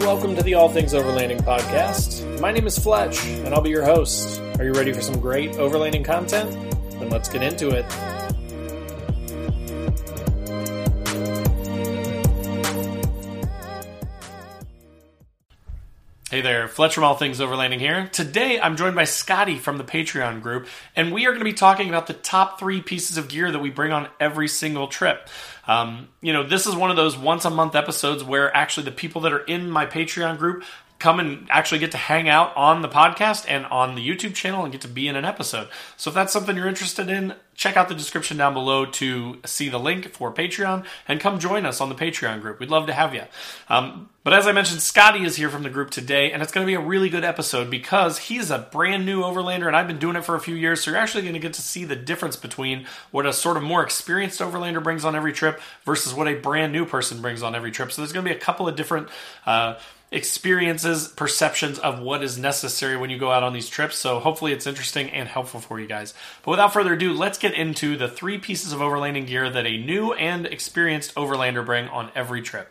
welcome to the All Things Overlanding podcast. My name is Fletch, and I'll be your host. Are you ready for some great overlanding content? Then let's get into it. Hey there, Fletch from All Things Overlanding here. Today, I'm joined by Scotty from the Patreon group, and we are going to be talking about the top 3 pieces of gear that we bring on every single trip. This is one of those once-a-month episodes where actually the people that are in my Patreon group come and actually get to hang out on the podcast and on the YouTube channel and get to be in an episode. So if that's something you're interested in, check out the description down below to see the link for Patreon and come join us on the Patreon group. We'd love to have you. But as I mentioned, Scotty is here from the group today, and it's going to be a really good episode because he's a brand new overlander and I've been doing it for a few years, so you're actually going to get to see the difference between what a sort of more experienced overlander brings on every trip versus what a brand new person brings on every trip. So there's going to be a couple of different experiences, perceptions of what is necessary when you go out on these trips. So hopefully it's interesting and helpful for you guys. But without further ado, let's get into the 3 pieces of overlanding gear that a new and experienced overlander bring on every trip.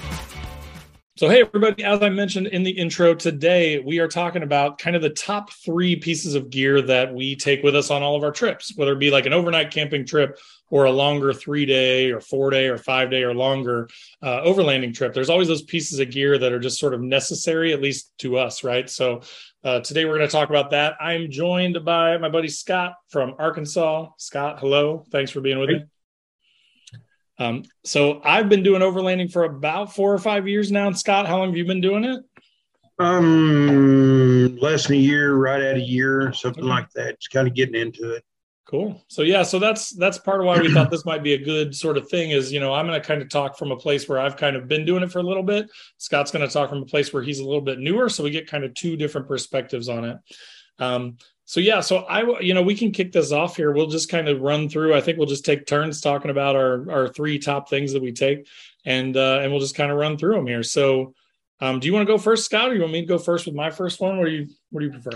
So, hey, everybody, as I mentioned in the intro, today we are talking about kind of the top 3 pieces of gear that we take with us on all of our trips, whether it be like an overnight camping trip or a longer 3-day or 4-day or 5-day or longer overlanding trip. There's always those pieces of gear that are just sort of necessary, at least to us, right? So today we're going to talk about that. I'm joined by my buddy Scott from Arkansas. Scott, hello. Thanks for being with me. So I've been doing overlanding for about 4 or 5 years now. And Scott, how long have you been doing it? Less than a year, right at a year, something like that. Just kind of getting into it. Cool. So, yeah, so that's part of why we thought this might be a good sort of thing is, you know, I'm going to kind of talk from a place where I've kind of been doing it for a little bit. Scott's going to talk from a place where he's a little bit newer. So we get kind of 2 different perspectives on it. So we can kick this off here. We'll just kind of run through. I think we'll just take turns talking about our 3 top things that we take, and we'll just kind of run through them here. So, do you want to go first, Scott, or you want me to go first with my first one? What do you prefer?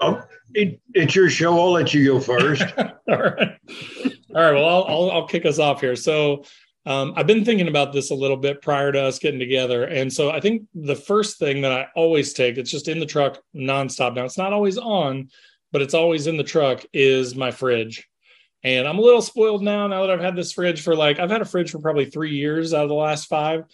Oh, it's your show. I'll let you go first. All right. Well, I'll kick us off here. So, I've been thinking about this a little bit prior to us getting together. And so I think the first thing that I always take, it's just in the truck nonstop. Now it's not always on, but it's always in the truck, is my fridge. And I'm a little spoiled now that I've had this fridge for probably 3 years out of the last 5.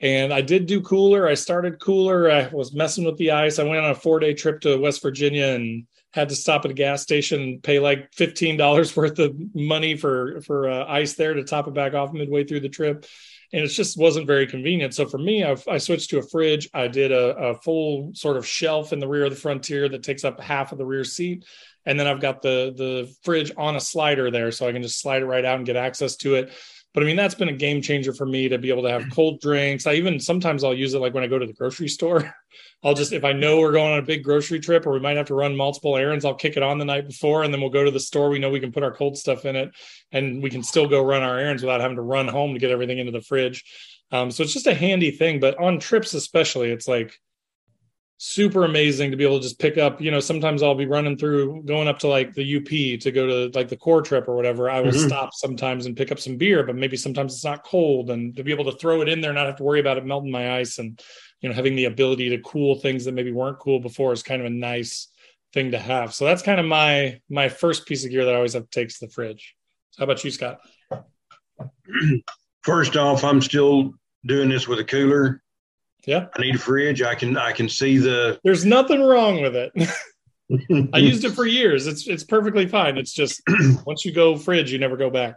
And I did do cooler. I started cooler. I was messing with the ice. I went on a 4-day trip to West Virginia and had to stop at a gas station and pay like $15 worth of money for ice there to top it back off midway through the trip. And it just wasn't very convenient. So for me, I switched to a fridge. I did a full sort of shelf in the rear of the Frontier that takes up half of the rear seat. And then I've got the fridge on a slider there, so I can just slide it right out and get access to it. But I mean, that's been a game changer for me to be able to have cold drinks. I even sometimes I'll use it like when I go to the grocery store. I'll just, if I know we're going on a big grocery trip or we might have to run multiple errands, I'll kick it on the night before and then we'll go to the store. We know we can put our cold stuff in it and we can still go run our errands without having to run home to get everything into the fridge. So it's just a handy thing. But on trips especially, it's like super amazing to be able to just pick up, you know, sometimes I'll be going up to like the UP to go to like the core trip or whatever. I will stop sometimes and pick up some beer, but maybe sometimes it's not cold, and to be able to throw it in there and not have to worry about it melting my ice and, you know, having the ability to cool things that maybe weren't cool before is kind of a nice thing to have. So that's kind of my first piece of gear that I always have to take to the fridge. So how about you, Scott? First off, I'm still doing this with a cooler. Yeah, I need a fridge. I can see the. There's nothing wrong with it. I used it for years. It's perfectly fine. It's just once you go fridge, you never go back.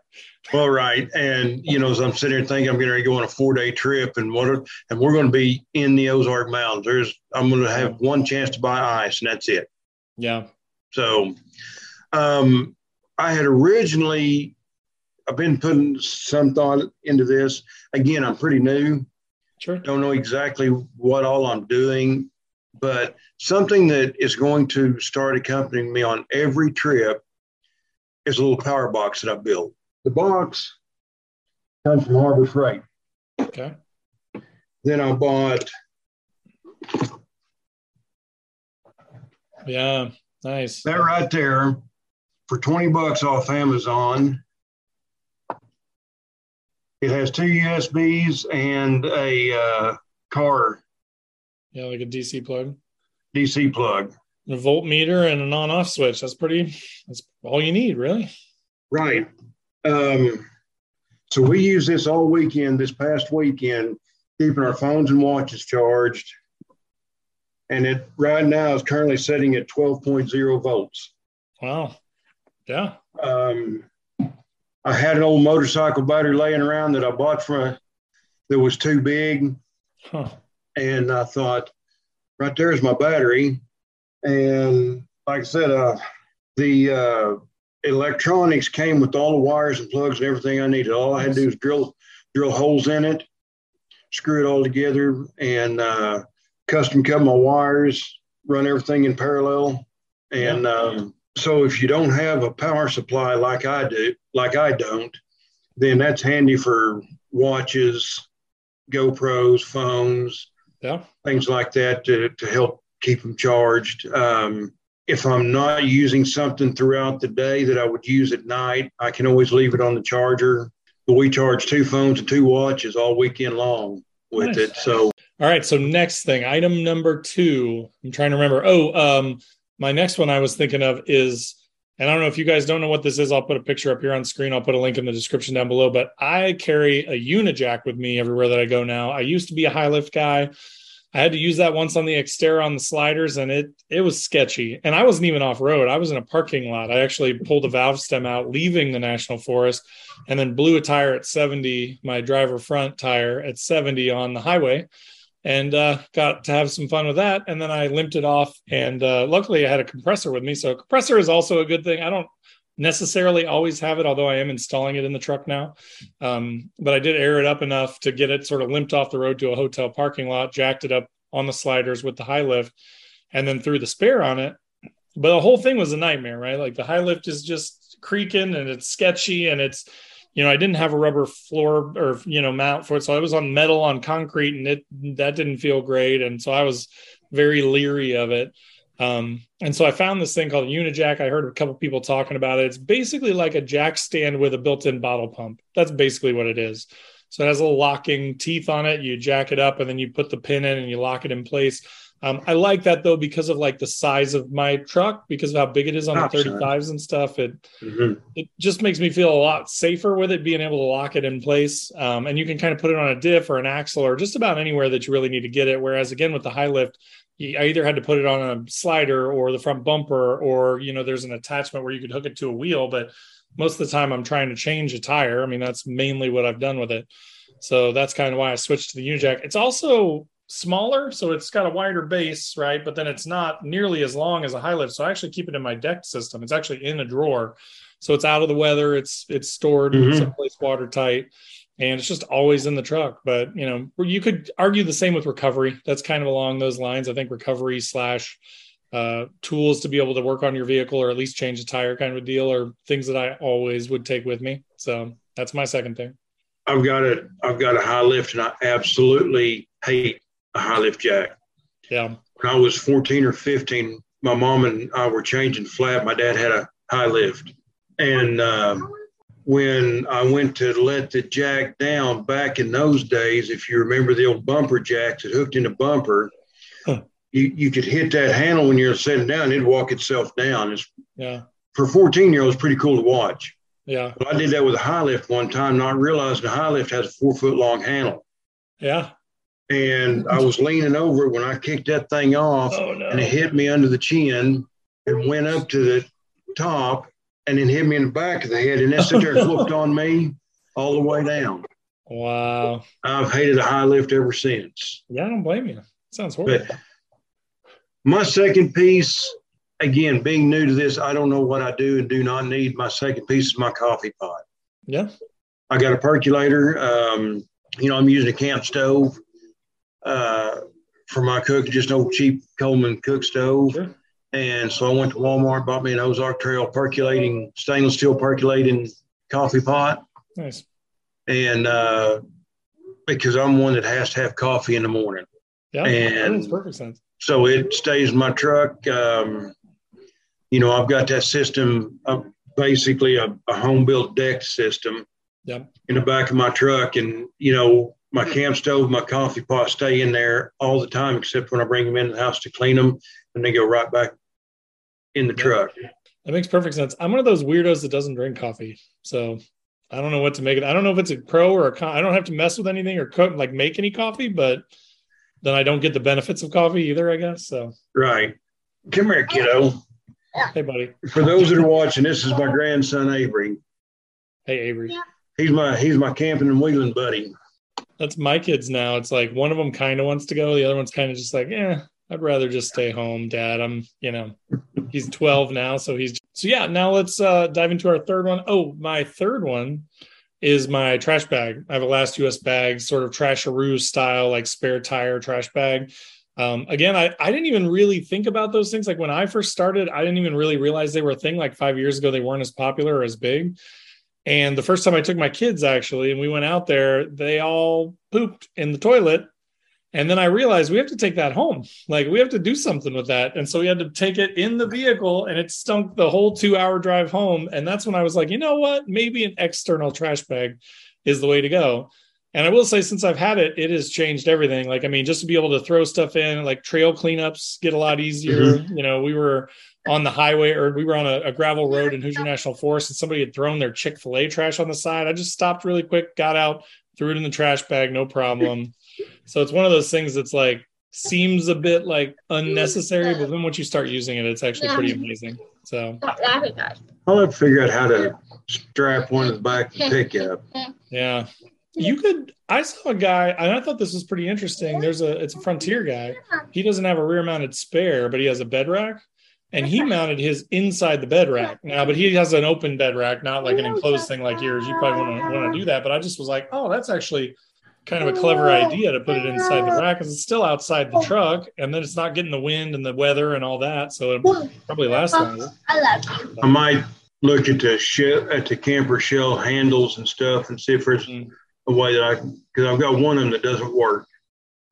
Well, right. And, you know, as I'm sitting here thinking I'm getting ready to go on a 4-day trip and we're going to be in the Ozark Mountains. I'm going to have one chance to buy ice and that's it. Yeah. So I had originally, I've been putting some thought into this. Again, I'm pretty new. Sure. Don't know exactly what all I'm doing, but something that is going to start accompanying me on every trip is a little power box that I built. The box comes from Harbor Freight. Okay. Then I bought. Yeah, nice. That right there for $20 off Amazon. It has 2 USBs and a car. Yeah, like a DC plug. DC plug. A voltmeter and an on-off switch. That's all you need, really. Right. So we use this all weekend, this past weekend, keeping our phones and watches charged. And it right now is currently sitting at 12.0 volts. Wow. Yeah. I had an old motorcycle battery laying around that I bought that was too big. Huh. And I thought, right there is my battery. And like I said, the electronics came with all the wires and plugs and everything I needed. All I had to do was drill holes in it, screw it all together, and custom cut my wires, run everything in parallel. And so if you don't have a power supply like I don't, then that's handy for watches, GoPros, phones, things like that to help keep them charged. If I'm not using something throughout the day that I would use at night, I can always leave it on the charger. But we charge 2 phones and 2 watches all weekend long with it. So, all right. So next thing, item number 2, I'm trying to remember. My next one I was thinking of is, and I don't know if you guys don't know what this is. I'll put a picture up here on screen. I'll put a link in the description down below. But I carry a Unijack with me everywhere that I go now. I used to be a high lift guy. I had to use that once on the Xterra on the sliders, and it was sketchy. And I wasn't even off-road. I was in a parking lot. I actually pulled a valve stem out, leaving the National Forest, and then blew a tire at 70, my driver front tire at 70 on the highway, and got to have some fun with that. And then I limped it off, and luckily I had a compressor with me. So a compressor is also a good thing. I don't necessarily always have it, although I am installing it in the truck now. But I did air it up enough to get it sort of limped off the road to a hotel parking lot, jacked it up on the sliders with the high lift, and then threw the spare on it. But the whole thing was a nightmare, right? Like the high lift is just creaking and it's sketchy, and it's, you know, I didn't have a rubber floor or, you know, mount for it. So I was on metal on concrete, and that didn't feel great. And so I was very leery of it. And so I found this thing called Unijack. I heard a couple people talking about it. It's basically like a jack stand with a built-in bottle pump. That's basically what it is. So it has a little locking teeth on it. You jack it up and then you put the pin in and you lock it in place. I like that, though, because of like the size of my truck, because of how big it is on the 35s and stuff. It just makes me feel a lot safer with it, being able to lock it in place. And you can kind of put it on a diff or an axle or just about anywhere that you really need to get it. Whereas, again, with the high lift, I either had to put it on a slider or the front bumper, or, you know, there's an attachment where you could hook it to a wheel. But most of the time I'm trying to change a tire. I mean, that's mainly what I've done with it. So that's kind of why I switched to the Unijack. It's also smaller, so it's got a wider base, right? But then it's not nearly as long as a high lift. So I actually keep it in my deck system. It's actually in a drawer, so it's out of the weather. It's stored someplace watertight, and it's just always in the truck. But, you know, you could argue the same with recovery. That's kind of along those lines. I think recovery / tools to be able to work on your vehicle, or at least change a tire kind of a deal, or things that I always would take with me. So that's my second thing. I've got a high lift, and I absolutely hate a high lift jack. Yeah. When I was 14 or 15, my mom and I were changing flat. My dad had a high lift. And when I went to let the jack down back in those days, if you remember the old bumper jacks that hooked in the bumper, you could hit that handle when you're sitting down, it'd walk itself down. For 14-year-olds, pretty cool to watch. Yeah. But I did that with a high lift one time, not realizing the high lift has a 4-foot-long handle. Yeah. And I was leaning over when I kicked that thing off, and it hit me under the chin. and went up to the top and then hit me in the back of the head, and that sat there flipped on me all the way down. Wow. I've hated a high lift ever since. Yeah, I don't blame you. Sounds horrible. But my second piece, again, being new to this, I don't know what I do and do not need. My second piece is my coffee pot. Yeah. I got a percolator. I'm using a camp stove for my cooking, just an old cheap Coleman cook stove. Sure. And so I went to Walmart, bought me an Ozark Trail percolating, stainless steel percolating coffee pot. Nice. And because I'm one that has to have coffee in the morning. Yeah, that makes perfect sense. So it stays in my truck. I've got that system, basically a home-built deck system in the back of my truck. And, my camp stove, my coffee pot stay in there all the time, except when I bring them in the house to clean them, and they go right back in the truck. That makes perfect sense. I'm one of those weirdos that doesn't drink coffee. So I don't know what to make it. I don't know if it's a pro or a con. I don't have to mess with anything or cook, like make any coffee, but then I don't get the benefits of coffee either, I guess. So right. Come here, kiddo. Hey, buddy. For those that are watching, this is my grandson, Avery. Hey, Avery. Yeah. He's my camping and wheeling buddy. That's my kids now. It's like one of them kind of wants to go. The other one's kind of just like, I'd rather just stay home, Dad. He's 12 now. Now let's dive into our third one. Oh, my third one is my trash bag. I have a Last US bag, sort of Trasharoo style, like spare tire trash bag. Again, I didn't even really think about those things. Like when I first started, I didn't even really realize they were a thing. Like 5 years ago, they weren't as popular or as big. And the first time I took my kids, actually, and we went out there, they all pooped in the toilet. And then I realized we have to take that home. Like we have to do something with that. And so we had to take it in the vehicle, and it stunk the whole 2-hour drive home. And that's when I was like, you know what? Maybe an external trash bag is the way to go. And I will say, since I've had it, it has changed everything. Like, just to be able to throw stuff in, like trail cleanups get a lot easier. Mm-hmm. We were on the highway, or we were on a gravel road in Hoosier National Forest, and somebody had thrown their Chick-fil-A trash on the side. I just stopped really quick, got out, threw it in the trash bag, no problem. So it's one of those things that's like, seems a bit like unnecessary, but then once you start using it, it's actually pretty amazing. So I'll have to figure out how to strap one to the back and pick up. Yeah. I saw a guy, and I thought this was pretty interesting. It's a Frontier guy. He doesn't have a rear mounted spare, but he has a bed rack, and he mounted his inside the bed rack now, but he has an open bed rack, not like an enclosed thing like yours. You probably want to do that, but I just was like, oh, that's actually kind of a clever idea to put it inside the rack, because it's still outside the truck, and then it's not getting the wind and the weather and all that, so it'll probably last longer. I might look at the camper shell handles and stuff and see if there's a way that because I've got one of them that doesn't work.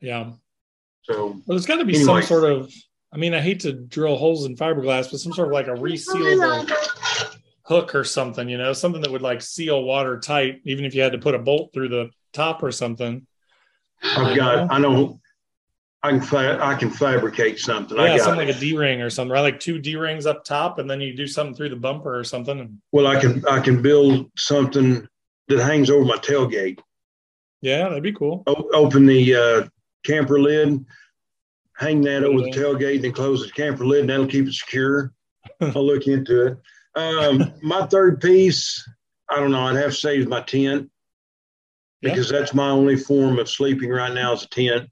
Yeah. So there's got to be some sort of, I hate to drill holes in fiberglass, but some sort of like a resealable hook or something, something that would like seal watertight, even if you had to put a bolt through the top or something. I can fabricate something. Yeah, something like a D-ring or something, right? Like 2 D-rings up top, and then you do something through the bumper or something. Well, I can build something that hangs over my tailgate. Yeah, that'd be cool. Open the camper lid, hang that over the tailgate, then close the camper lid, and that'll keep it secure. I'll look into it. My third piece, I don't know, I'd have to say is my tent. Because that's my only form of sleeping right now is a tent.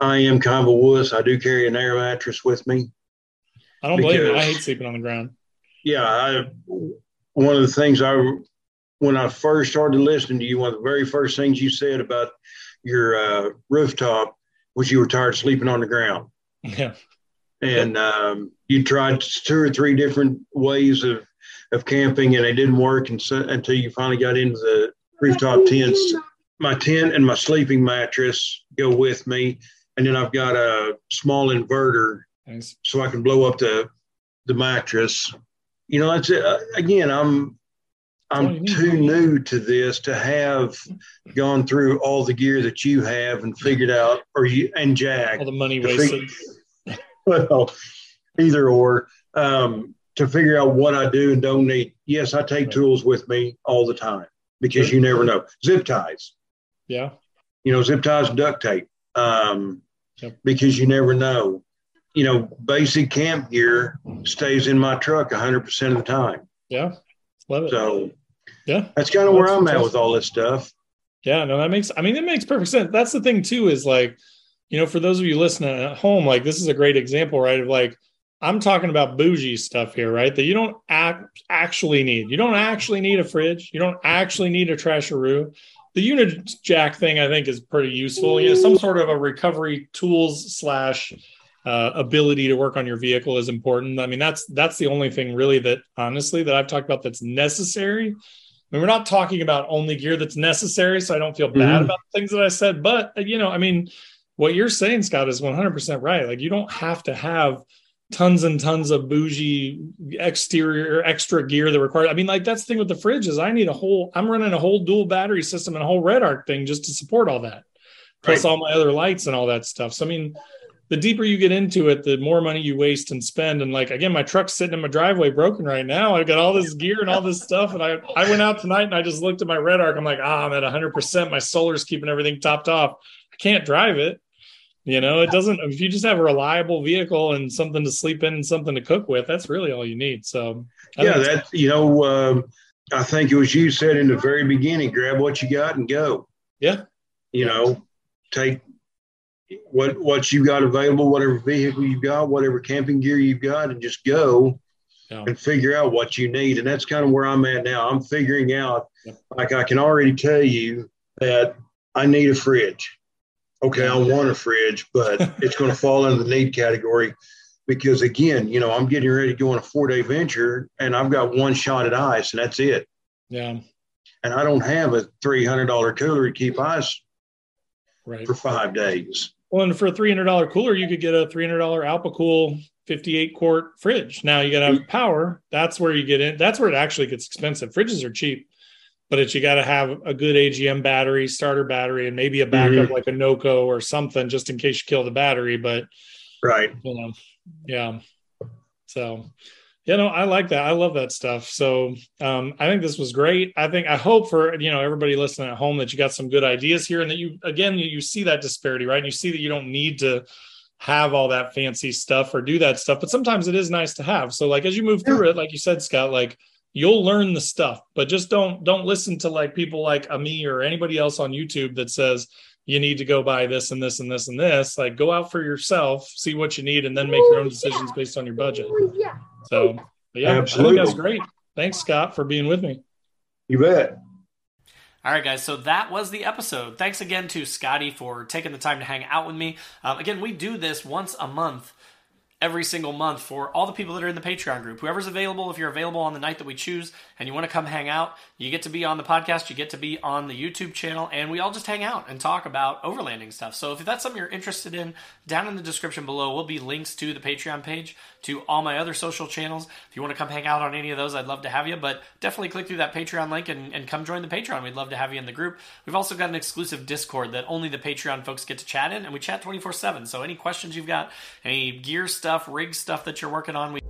I am kind of a wuss. I do carry an air mattress with me. I don't blame you. I hate sleeping on the ground. Yeah. One of the things when I first started listening to you, one of the very first things you said about your rooftop was you were tired of sleeping on the ground. Yeah. And you tried 2 or 3 different ways of camping, and it didn't work until you finally got into the rooftop tents. My tent and my sleeping mattress go with me, and then I've got a small inverter. Nice. So I can blow up the mattress. That's it. Again, I'm too new to this to have gone through all the gear that you have and figured out, or you and Jack. All the money wasted. Well, either or. To figure out what I do and don't need. Yes, I take tools with me all the time because you never know. Zip ties. Yeah. Zip ties and duct tape because you never know. you know, basic camp gear stays in my truck 100% of the time. Yeah. Love it. So yeah, that's kind of where I'm at with all this stuff. Yeah, no, that makes, I mean, it makes perfect sense. That's the thing too, is like, you know, for those of you listening at home, like this is a great example, right? Of like, I'm talking about bougie stuff here, right? That you don't actually need. You don't actually need a fridge. You don't actually need a Trasharoo. The Unijack thing, I think, is pretty useful. You know, some sort of a recovery tools / ability to work on your vehicle is important. I mean, that's the only thing really that, honestly, that I've talked about that's necessary. I mean, we're not talking about only gear that's necessary, so I don't feel bad about the things that I said. But, you know, I mean, what you're saying, Scott, is 100% right. Like, you don't have to have tons and tons of bougie exterior extra gear that requires, I mean, like that's the thing with the fridge is I need I'm running a whole dual battery system and a whole RedArc thing just to support all that. Plus all my other lights and all that stuff. So, I mean, the deeper you get into it, the more money you waste and spend. And like, again, my truck's sitting in my driveway broken right now. I've got all this gear and all this stuff. And I went out tonight and I just looked at my RedArc. I'm like, I'm at 100%. My solar's keeping everything topped off. I can't drive it. You know, it doesn't, if you just have a reliable vehicle and something to sleep in and something to cook with, that's really all you need. So, yeah, that's, you know, I think it was you said in the very beginning, grab what you got and go. Yeah. You know, take what you've got available, whatever vehicle you've got, whatever camping gear you've got, and just go and figure out what you need. And that's kind of where I'm at now. I'm figuring out, like I can already tell you that I need a fridge. Okay, I want a fridge, but it's going to fall into the need category because, again, you know, I'm getting ready to go on a 4-day venture, and I've got one shot at ice, and that's it. Yeah. And I don't have a $300 cooler to keep ice for 5 days. Well, and for a $300 cooler, you could get a $300 Alpacool 58-quart fridge. Now, you got to have power. That's where you get in. That's where it actually gets expensive. Fridges are cheap. But you got to have a good AGM battery, starter battery, and maybe a backup like a Noco or something, just in case you kill the battery. But you know, so you know, I like that. I love that stuff. So I think this was great. I hope for everybody listening at home that you got some good ideas here, and that you you see that disparity, right? And you see that you don't need to have all that fancy stuff or do that stuff, but sometimes it is nice to have. So like as you move through it, like you said, Scott, like. You'll learn the stuff, but just don't listen to like people like me or anybody else on YouTube that says you need to go buy this and this and this and this. Like go out for yourself, see what you need, and then make your own decisions based on your budget. So absolutely. I think that's great. Thanks, Scott, for being with me. You bet. All right, guys, so that was the episode. Thanks again to Scotty for taking the time to hang out with me. Again, we do this once a month. Every single month for all the people that are in the Patreon group. Whoever's available, if you're available on the night that we choose and you want to come hang out, you get to be on the podcast, you get to be on the YouTube channel, and we all just hang out and talk about overlanding stuff. So if that's something you're interested in, down in the description below will be links to the Patreon page, to all my other social channels. If you want to come hang out on any of those, I'd love to have you, but definitely click through that Patreon link and come join the Patreon. We'd love to have you in the group. We've also got an exclusive Discord that only the Patreon folks get to chat in, and we chat 24/7. So any questions you've got, any gear stuff, rig stuff that you're working on, we